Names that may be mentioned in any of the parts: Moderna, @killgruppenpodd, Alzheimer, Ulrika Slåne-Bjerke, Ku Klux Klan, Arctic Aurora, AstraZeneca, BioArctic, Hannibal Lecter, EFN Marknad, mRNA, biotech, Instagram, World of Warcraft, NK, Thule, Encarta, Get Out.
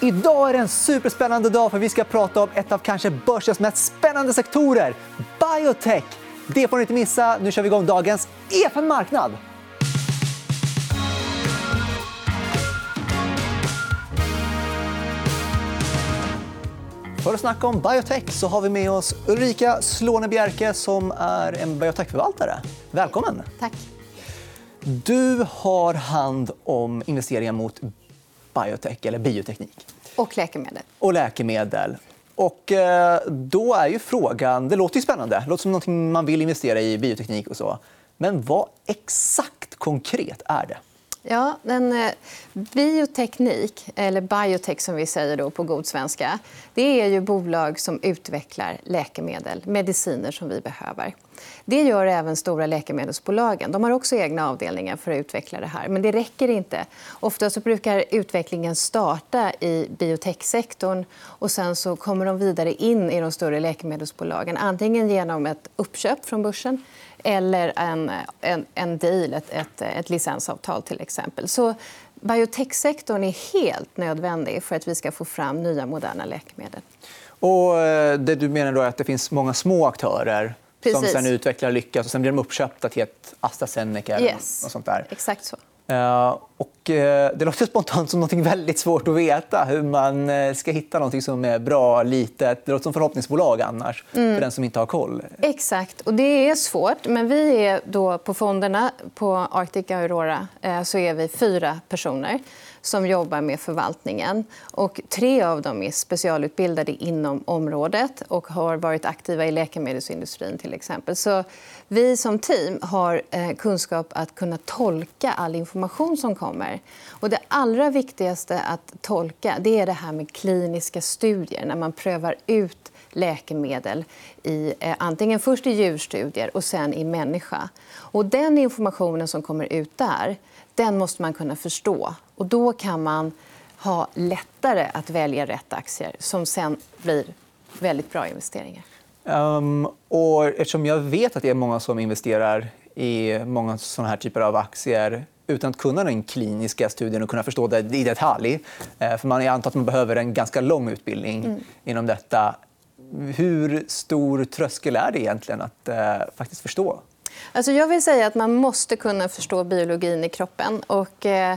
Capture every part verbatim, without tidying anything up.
Idag är det en superspännande dag för vi ska prata om ett av kanske börsens mest spännande sektorer, biotech. Det får ni inte missa. Nu kör vi igång dagens E F N Marknad. För att snacka om biotech så har vi med oss Ulrika Slåne-Bjerke som är en biotechförvaltare. Välkommen. Tack. Du har hand om investeringar mot biotech eller bioteknik. Och läkemedel. Och läkemedel. Och då är ju frågan, det låter ju spännande, det låter som någonting man vill investera i, bioteknik och så. Men vad exakt konkret är det? Ja, den, eh, bioteknik, eller biotech som vi säger då på god svenska, det är ju bolag som utvecklar läkemedel, mediciner som vi behöver. Det gör även stora läkemedelsbolagen. De har också egna avdelningar för att utveckla det här. Men det räcker inte. Ofta så brukar utvecklingen starta i biotechsektorn och sen så kommer de vidare in i de större läkemedelsbolagen. Antingen genom ett uppköp från börsen eller en, en, en deal, ett, ett, ett licensavtal till exempel. Så biotechsektorn är helt nödvändig för att vi ska få fram nya moderna läkemedel. Och det du menar då är att det finns många små aktörer. Precis. Som sen utvecklar, lyckas och sen blir de uppköpta till ett AstraZeneca. Yes. Och sånt där. Exakt så. Uh, och, uh, det låter spontant som något väldigt svårt att veta hur man uh, ska hitta något som är bra, litet. Det låter som förhoppningsbolag annars, mm. för den som inte har koll. Exakt. Och det är svårt. Men vi är då på fonderna på Arctic Aurora uh, så är vi fyra personer som jobbar med förvaltningen. Och tre av dem är specialutbildade inom området och har varit aktiva i läkemedelsindustrin till exempel. Så vi som team har kunskap att kunna tolka all information som kommer. Och det allra viktigaste att tolka, det är det här med kliniska studier när man prövar ut läkemedel i, eh, antingen först i djurstudier och sen i människa. Och den informationen som kommer ut där, den måste man kunna förstå. Och då kan man ha lättare att välja rätt aktier som sen blir väldigt bra investeringar. Um, och eftersom jag vet att det är många som investerar i många såna här typer av aktier utan att kunna den kliniska studien och kunna förstå det i detalj. För man antar att man behöver en ganska lång utbildning mm. inom detta. Hur stor tröskel är det egentligen att eh, faktiskt förstå? Alltså jag vill säga att man måste kunna förstå biologin i kroppen. Och, eh,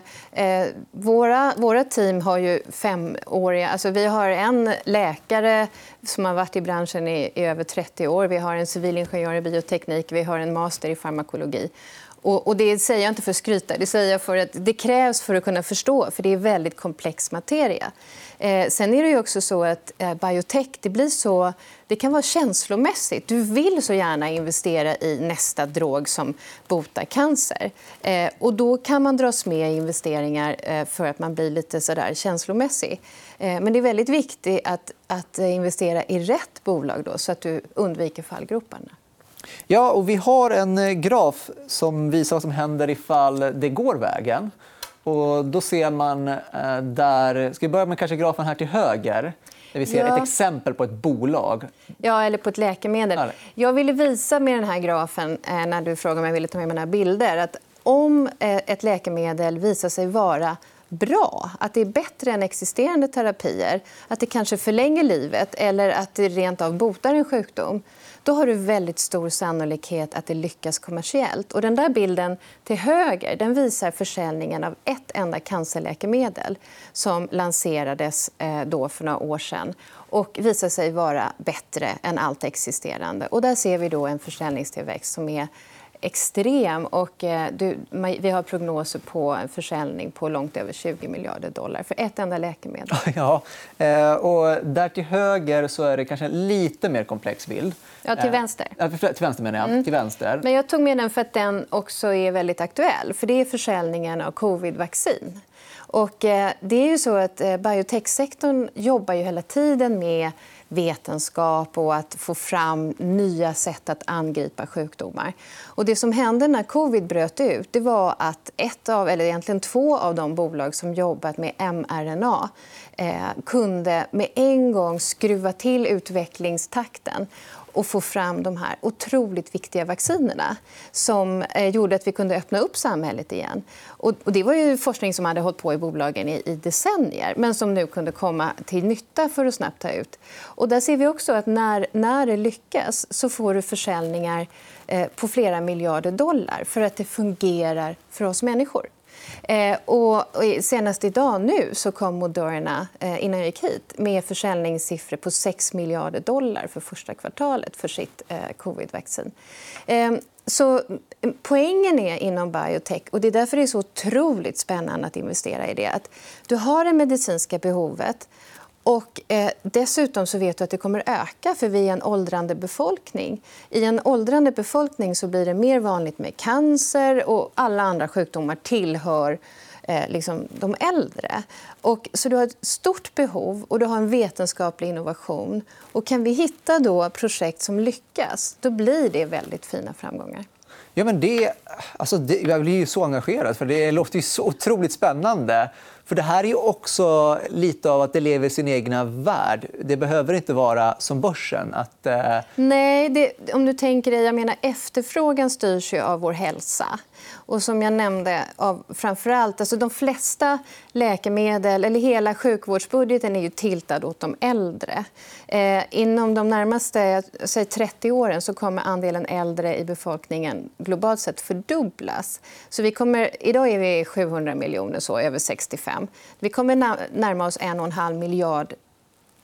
våra, våra team har ju femåriga... Alltså vi har en läkare som har varit i branschen i, i över trettio år. Vi har en civilingenjör i bioteknik. Vi har en master i farmakologi. Och, och det säger jag inte för att skryta. Det säger jag för att det krävs för att kunna förstå. För det är väldigt komplex materia. Eh, sen är det ju också så att eh, biotech det blir så... Det kan vara känslomässigt. Du vill så gärna investera i nästa drog som botar cancer. Eh, och då kan man dras med i investeringar eh, för att man blir lite så där känslomässig. Eh, men det är väldigt viktigt att, att investera i rätt bolag då, så att du undviker fallgroparna. Ja, och vi har en graf som visar vad som händer ifall det går vägen. Och då ser man eh, där... Ska vi börja med kanske grafen här till höger? Där vi ser ja. ett exempel på ett bolag. Ja, eller på ett läkemedel. Eller. Jag ville visa med den här grafen, eh, när du frågade om jag ville ta med mina bilder, att om eh, ett läkemedel visar sig vara bra, att det är bättre än existerande terapier, att det kanske förlänger livet eller att det rent av botar en sjukdom, då har du väldigt stor sannolikhet att det lyckas kommersiellt. Och den där bilden till höger, den visar försäljningen av ett enda cancerläkemedel som lanserades då för några år sedan och visar sig vara bättre än allt existerande. Och där ser vi då en försäljningstillväxt som är extrem. Och, eh, du, vi har prognoser på en försäljning på långt över tjugo miljarder dollar för ett enda läkemedel. Ja, och där till höger så är det kanske en lite mer komplex bild. Ja, till vänster. Ja, till vänster menar jag. Mm. Till vänster. Men jag tog med den för att den också är väldigt aktuell. För det är försäljningen av covid-vaccin. Och, eh, det är ju så att eh, biotechsektorn jobbar ju hela tiden med vetenskap och att få fram nya sätt att angripa sjukdomar. Och det som hände när covid bröt ut, det var att ett av, eller egentligen två av de bolag som jobbat med mRNA eh, kunde med en gång skruva till utvecklingstakten och få fram de här otroligt viktiga vaccinerna som gjorde att vi kunde öppna upp samhället igen. Och det var ju forskning som hade hållit på i bolagen i decennier men som nu kunde komma till nytta för att snabbt ta ut. Och där ser vi också att när, när det lyckas så får du försäljningar på flera miljarder dollar för att det fungerar för oss människor. Eh, och senast idag nu så kom Moderna eh, innan jag gick hit med försäljningssiffror på sex miljarder dollar för första kvartalet för sitt eh, covid-vaccin. Eh, så poängen är inom biotech, och det är därför det är så otroligt spännande att investera i det, att du har det medicinska behovet. Och, eh, dessutom så vet du att det kommer öka, för vi är en åldrande befolkning. I en åldrande befolkning så blir det mer vanligt med cancer och alla andra sjukdomar tillhör eh, liksom de äldre. Och, så du har ett stort behov och du har en vetenskaplig innovation. Och kan vi hitta då projekt som lyckas, då blir det väldigt fina framgångar. Ja, men det, alltså det, jag blir ju så engagerad, för det låter ju så otroligt spännande. För det här är ju också lite av att det lever i sin egna värld. Det behöver inte vara som börsen. Att, eh... Nej, det, om du tänker dig, jag menar, efterfrågan styrs ju av vår hälsa. Och som jag nämnde, av framförallt, alltså de flesta läkemedel eller hela sjukvårdsbudgeten är ju tiltad åt de äldre. Eh, inom de närmaste säg trettio åren så kommer andelen äldre i befolkningen globalt sett fördubblas. Så vi kommer, idag är vi sjuhundra miljoner, så över sextiofem. Vi kommer närma oss en och en halv miljard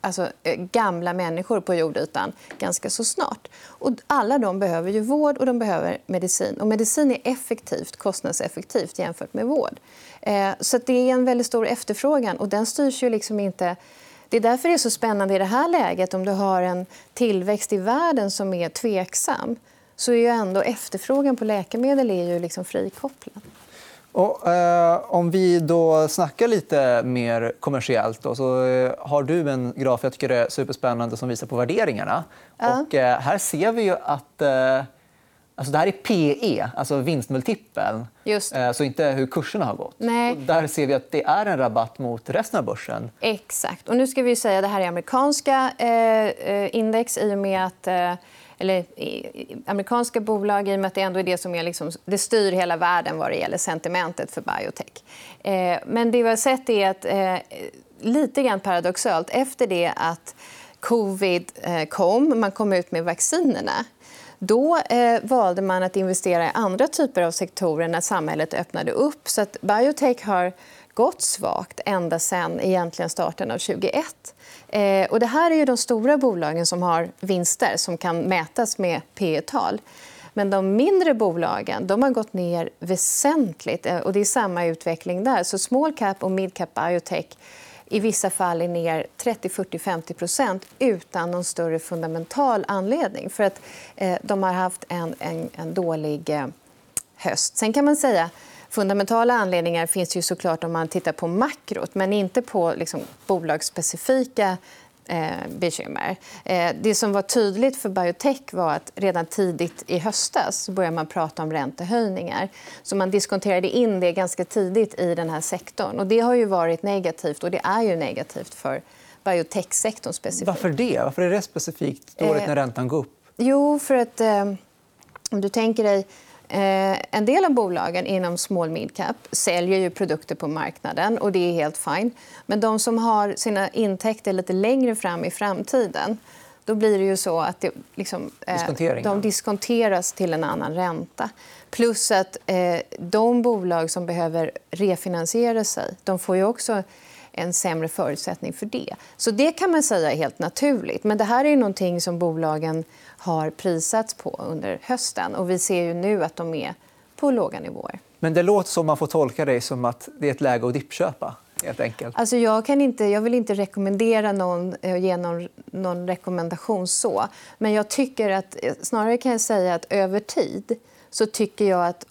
alltså, gamla människor på jordytan ganska så snart. Och alla de behöver ju vård och de behöver medicin. Och medicin är effektivt, kostnadseffektivt jämfört med vård. Eh, så att det är en väldigt stor efterfrågan, och den styrs ju liksom inte. Det är därför det är så spännande i det här läget. Om du har en tillväxt i världen som är tveksam, så är ju ändå efterfrågan på läkemedel är ju liksom frikopplad. Och, eh, om vi då snackar lite mer kommersiellt då, så eh, har du en graf jag tycker är superspännande som visar på värderingarna. Ja. Och, eh, här ser vi ju att eh, alltså det här är P E, alltså vinstmultipeln. Just. Eh, så inte hur kurserna har gått. Nej. Och där ser vi att det är en rabatt mot resten av börsen. Exakt. Och nu ska vi säga att det här är amerikanska eh, index i och med att eh... eller amerikanska bolag, i och med att det ändå är det som är liksom, det styr hela världen vad det gäller sentimentet för biotech. Eh, men det vi har sett är att eh, lite grann paradoxalt, efter det att covid eh, kom, man kom ut med vaccinerna, då eh, valde man att investera i andra typer av sektorer när samhället öppnade upp. Så att biotech har gått svagt ända sen egentligen starten av tjugoett. Eh, och det här är ju de stora bolagen som har vinster som kan mätas med P E-tal. Men de mindre bolagen, de har gått ner väsentligt, eh, och det är samma utveckling där. Så small cap och mid cap biotech i vissa fall är ner trettio, fyrtio, femtio procent utan någon större fundamental anledning, för att eh, de har haft en, en, en dålig eh, höst. Sen kan man säga fundamentala anledningar finns ju såklart om man tittar på makrot, men inte på liksom bolagsspecifika eh, bekymmer. Eh, det som var tydligt för biotech var att redan tidigt i höstas började man prata om räntehöjningar. Så man diskonterade in det ganska tidigt i den här sektorn. Och det har ju varit negativt, och det är ju negativt för biotech-sektorn specifikt. Varför det? Varför är det specifikt dåligt eh, när räntan går upp? Jo, för att eh, om du tänker dig, Eh, en del av bolagen inom small midcap säljer ju produkter på marknaden, och det är helt fint. Men de som har sina intäkter lite längre fram i framtiden, då blir det ju så att det, liksom, eh, de diskonteras till en annan ränta. Plus att eh, de bolag som behöver refinansiera sig, de får ju också en sämre förutsättning för det. Så det kan man säga är helt naturligt. Men det här är någonting som bolagen har prisats på under hösten. Och vi ser ju nu att de är på låga nivåer. Men det låter som man får tolka det som att det är ett läge att dippköpa. Helt enkelt. Alltså jag, kan inte, jag vill inte rekommendera någon, ge någon, någon rekommendation. så. Men jag tycker att, snarare kan jag säga att över tid så tycker jag att,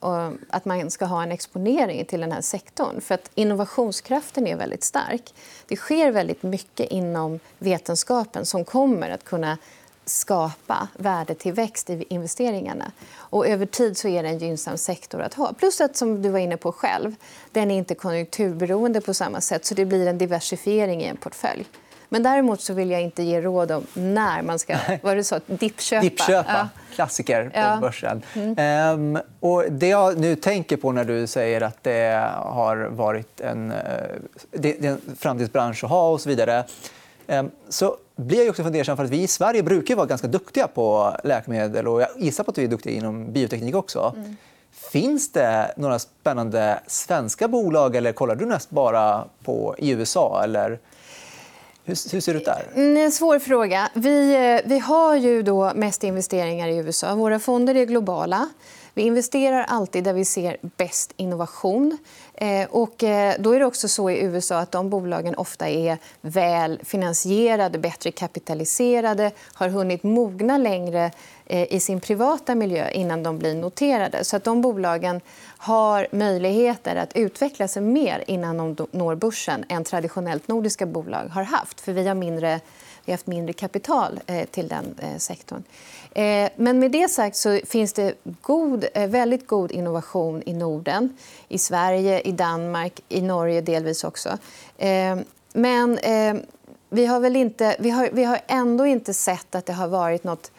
att man ska ha en exponering till den här sektorn. För att innovationskraften är väldigt stark. Det sker väldigt mycket inom vetenskapen som kommer att kunna skapa värdetillväxt i investeringarna. Och över tid så är det en gynnsam sektor att ha. Plus att, som du var inne på själv, den är inte konjunkturberoende på samma sätt. Så det blir en diversifiering i en portfölj. Men däremot så vill jag inte ge råd om när man ska vad du sa, dippköpa. Dippköpa. Ja. Klassiker på ja. börsen. Mm. Ehm, och det jag nu tänker på när du säger att det har varit en, det är en framtidsbransch att ha och så vidare, ehm, så blir jag också fundersam för att vi i Sverige brukar vara ganska duktiga på läkemedel. Och jag gissar på att vi är duktiga inom bioteknik också. Mm. Finns det några spännande svenska bolag eller kollar du näst bara på i U S A? Eller hur ser det ut där? En svår fråga. Vi, vi har ju då mest investeringar i U S A. Våra fonder är globala. Vi investerar alltid där vi ser bäst innovation. Och då är det också så i U S A att de bolagen ofta är väl finansierade, bättre kapitaliserade, har hunnit mogna längre i sin privata miljö innan de blir noterade. Så att de bolagen har möjligheter att utveckla sig mer innan de når börsen än traditionellt nordiska bolag har haft. För vi har mindre... Vi har haft mindre kapital till den sektorn. Men med det sagt så finns det god, väldigt god innovation i Norden, i Sverige, i Danmark, i Norge delvis också. Men vi har, väl inte, vi har, vi har ändå inte sett att det har varit något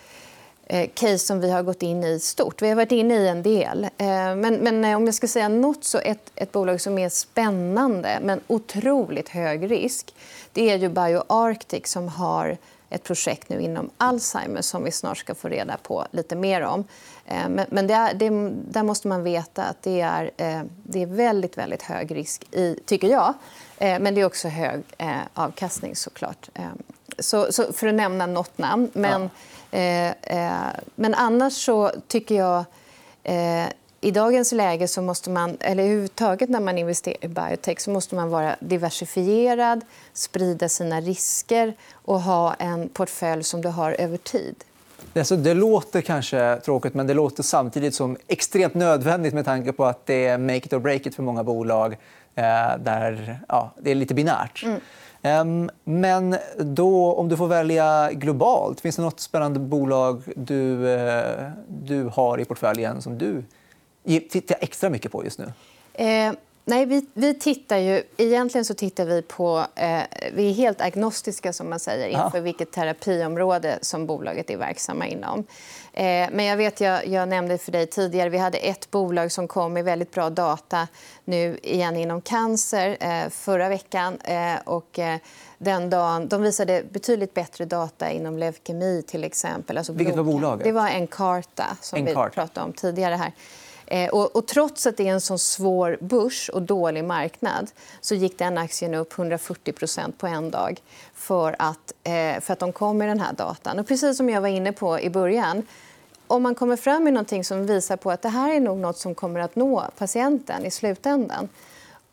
case som vi har gått in i stort. Vi har varit inne i en del. Men, men om jag ska säga något så ett, ett bolag som är spännande men otroligt hög risk, det är ju BioArctic som har ett projekt nu inom Alzheimer som vi snart ska få reda på lite mer om. Men det är, det, där måste man veta att det är, det är väldigt, väldigt hög risk, i, tycker jag. Men det är också hög avkastning, såklart. Så, så för att nämna något namn. Men, ja. eh, eh, men annars så tycker jag... Eh, I dagens läge så måste man, eller överhuvudtaget när man investerar i biotech, så måste man vara diversifierad, sprida sina risker och ha en portfölj som du har över tid. Det låter kanske tråkigt, men det låter samtidigt som extremt nödvändigt med tanke på att det är make it or break it för många bolag där ja, det är lite binärt. Mm. Men då, om du får välja globalt, finns det något spännande bolag du, du har i portföljen som du tittar extra mycket på just nu? Eh, nej, vi, vi tittar ju... Egentligen så tittar vi på... Eh, vi är helt agnostiska, som man säger, inför ah. vilket terapiområde som bolaget är verksamma inom. Eh, men jag vet, jag, jag nämnde för dig tidigare, vi hade ett bolag som kom med väldigt bra data nu igen inom cancer eh, förra veckan. Eh, och, eh, den dagen, de visade betydligt bättre data inom leukemi, till exempel. Alltså vilket var bolaget? Det var Encarta, som Encarta. vi pratade om tidigare här. Och, och trots att det är en så svår börs och dålig marknad så gick den aktien upp hundrafyrtio procent på en dag för att, eh, för att de kom med den här datan. Och precis som jag var inne på i början, om man kommer fram med någonting som visar på att det här är nog något som kommer att nå patienten i slutändan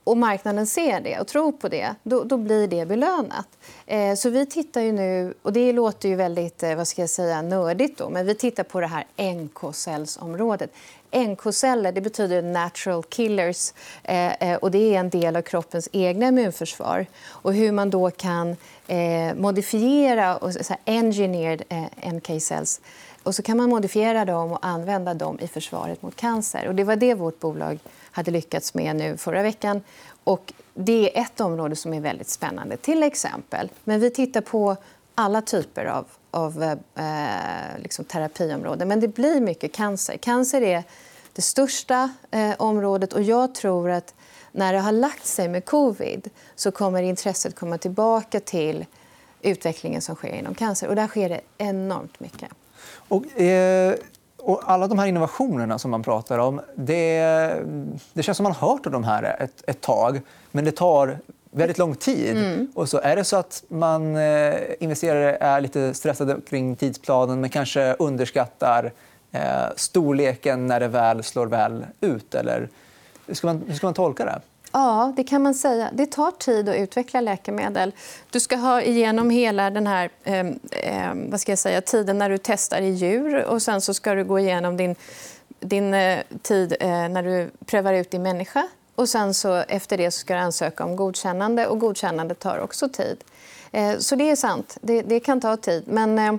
och marknaden ser det och tror på det, då, då blir det belönat. Eh, så vi tittar ju nu, och det låter ju väldigt eh, vad ska jag säga, nördigt då, men vi tittar på det här N K-cellsområdet. N K-celler, det betyder natural killers, eh, och det är en del av kroppens egna immunförsvar. Och hur man då kan eh, modifiera och så här, engineered eh, N K-cells, och så kan man modifiera dem och använda dem i försvaret mot cancer. Och det var det vårt bolag hade lyckats med nu förra veckan. Och det är ett område som är väldigt spännande, till exempel. Men vi tittar på alla typer av, av eh, liksom terapiområden. Men det blir mycket cancer. Cancer är det största eh, området. Och jag tror att när det har lagt sig med covid så kommer intresset komma tillbaka till utvecklingen som sker inom cancer. Och där sker det enormt mycket. Och, eh... Och alla de här innovationerna som man pratar om, det, det känns som man har hört om de här ett, ett tag. Men det tar väldigt lång tid. Mm. Och så är det så att man eh, investerare är lite stressade kring tidsplanen men kanske underskattar eh, storleken när det väl slår väl ut? Eller, hur, ska man, hur ska man tolka det? Ja, det kan man säga. Det tar tid att utveckla läkemedel. Du ska ha igenom hela den här eh, vad ska jag säga, tiden när du testar i djur. Och sen så ska du gå igenom din, din eh, tid eh, när du prövar ut i människa. Och sen så, efter det så ska du ansöka om godkännande. Och godkännande tar också tid. Eh, så det är sant. Det, det kan ta tid. Men eh,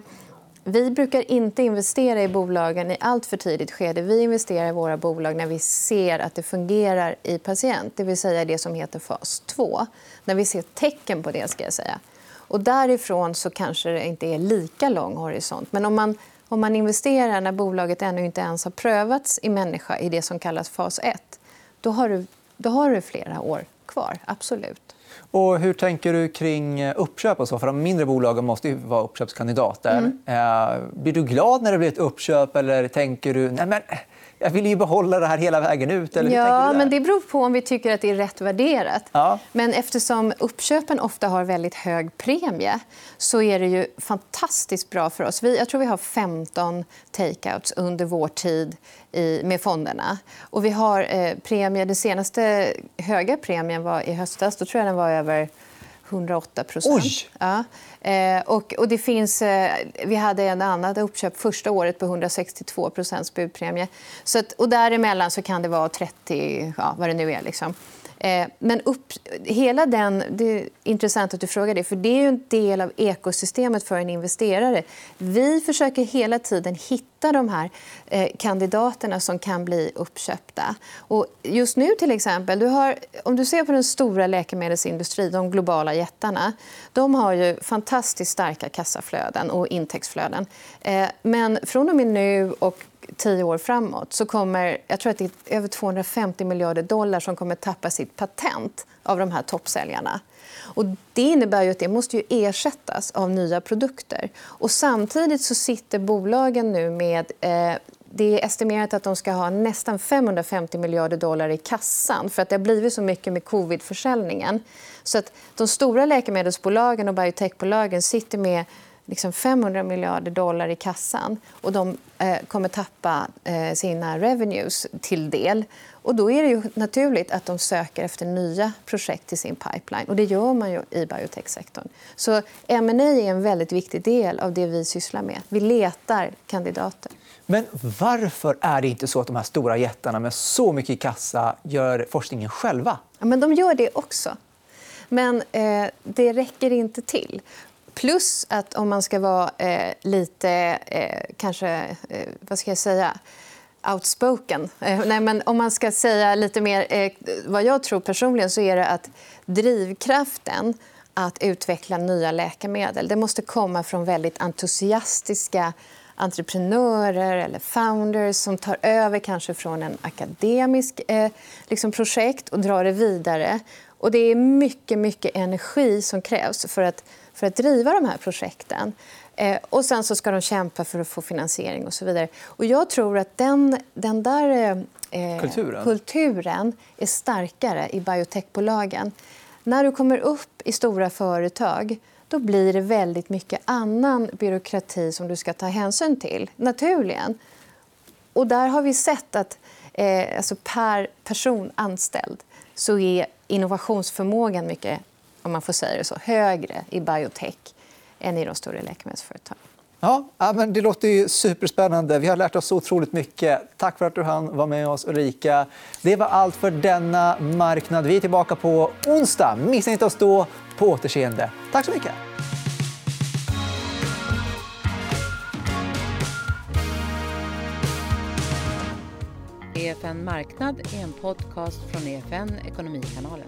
vi brukar inte investera i bolagen i allt för tidigt skede. Vi investerar i våra bolag när vi ser att det fungerar i patient. Det vill säga det som heter fas två. När vi ser tecken på det, ska jag säga. Och därifrån så kanske det inte är lika lång horisont. Men om man, om man investerar när bolaget ännu inte ens har prövats i människa i det som kallas fas ett, då har du, då har du flera år kvar, absolut. Och hur tänker du kring uppköp? Och så? För de mindre bolagen måste ju vara uppköpskandidater. Mm. Blir du glad när det blir ett uppköp eller tänker du nej men jag vill ju behålla det här hela vägen ut? Eller hur ja, tänker du men det beror på om vi tycker att det är rätt värderat. Ja. Men eftersom uppköpen ofta har väldigt hög premie så är det ju fantastiskt bra för oss. Vi, jag tror vi har femton takeouts under vår tid i, med fonderna. Och vi har eh, premie. Den senaste höga premien var i höstas. Då tror jag den var över hundraåtta procent. Ja. Eh, och, och det finns, eh, vi hade en annat uppköp första året på hundrasextiotvå procents budpremie. Så att, och däremellan så kan det vara trettio, ja, vad det nu är. Liksom. Eh, men upp, hela den, det är intressant att du frågar det. För det är ju en del av ekosystemet för en investerare. Vi försöker hela tiden hitta de här eh, kandidaterna som kan bli uppköpta. Och just nu till exempel, du har, om du ser på den stora läkemedelsindustrin, de globala jättarna, de har ju fantastiskt starka kassaflöden och intäktsflöden. Eh, men från och med nu och tio år framåt så kommer jag tror att det är över tvåhundrafemtio miljarder dollar som kommer tappa sitt patent av de här toppsäljarna. Och det innebär ju att det måste ju ersättas av nya produkter. Och samtidigt så sitter bolagen nu med eh, det är estimerat att de ska ha nästan femhundrafemtio miljarder dollar i kassan för att det har blivit så mycket med covid-försäljningen. Så att de stora läkemedelsbolagen och biotechbolagen sitter med liksom femhundra miljarder dollar i kassan och de eh, kommer tappa eh, sina revenues till del. Och då är det ju naturligt att de söker efter nya projekt i sin pipeline. Och det gör man ju i biotech-sektorn. Så M and A är en väldigt viktig del av det vi sysslar med. Vi letar kandidater. Men varför är det inte så att de här stora jättarna med så mycket i kassa gör forskningen själva? Ja, men de gör det också. Men eh, det räcker inte till. Plus att om man ska vara eh, lite eh, kanske eh, vad ska jag säga outspoken. Eh, nej, men om man ska säga lite mer eh, vad jag tror personligen så är det att drivkraften att utveckla nya läkemedel det måste komma från väldigt entusiastiska entreprenörer eller founders som tar över kanske från en akademisk eh, liksom projekt och drar det vidare. Och det är mycket, mycket energi som krävs för att för att driva de här projekten. Eh, och sen så ska de kämpa för att få finansiering och så vidare. Och jag tror att den, den där eh, kulturen. kulturen är starkare i biotechbolagen. När du kommer upp i stora företag då blir det väldigt mycket annan byråkrati som du ska ta hänsyn till, naturligen. Och där har vi sett att eh, alltså per person anställd så är innovationsförmågan mycket om man får säga det så, högre i biotech än i de stora läkemedelsföretagen. Ja, men det låter ju superspännande. Vi har lärt oss så otroligt mycket. Tack för att du hann vara med oss, Ulrika. Det var allt för denna marknad. Vi är tillbaka på onsdag. Missa inte oss då. På återseende. Tack så mycket. E F N Marknad är en podcast från E F N Ekonomikanalen.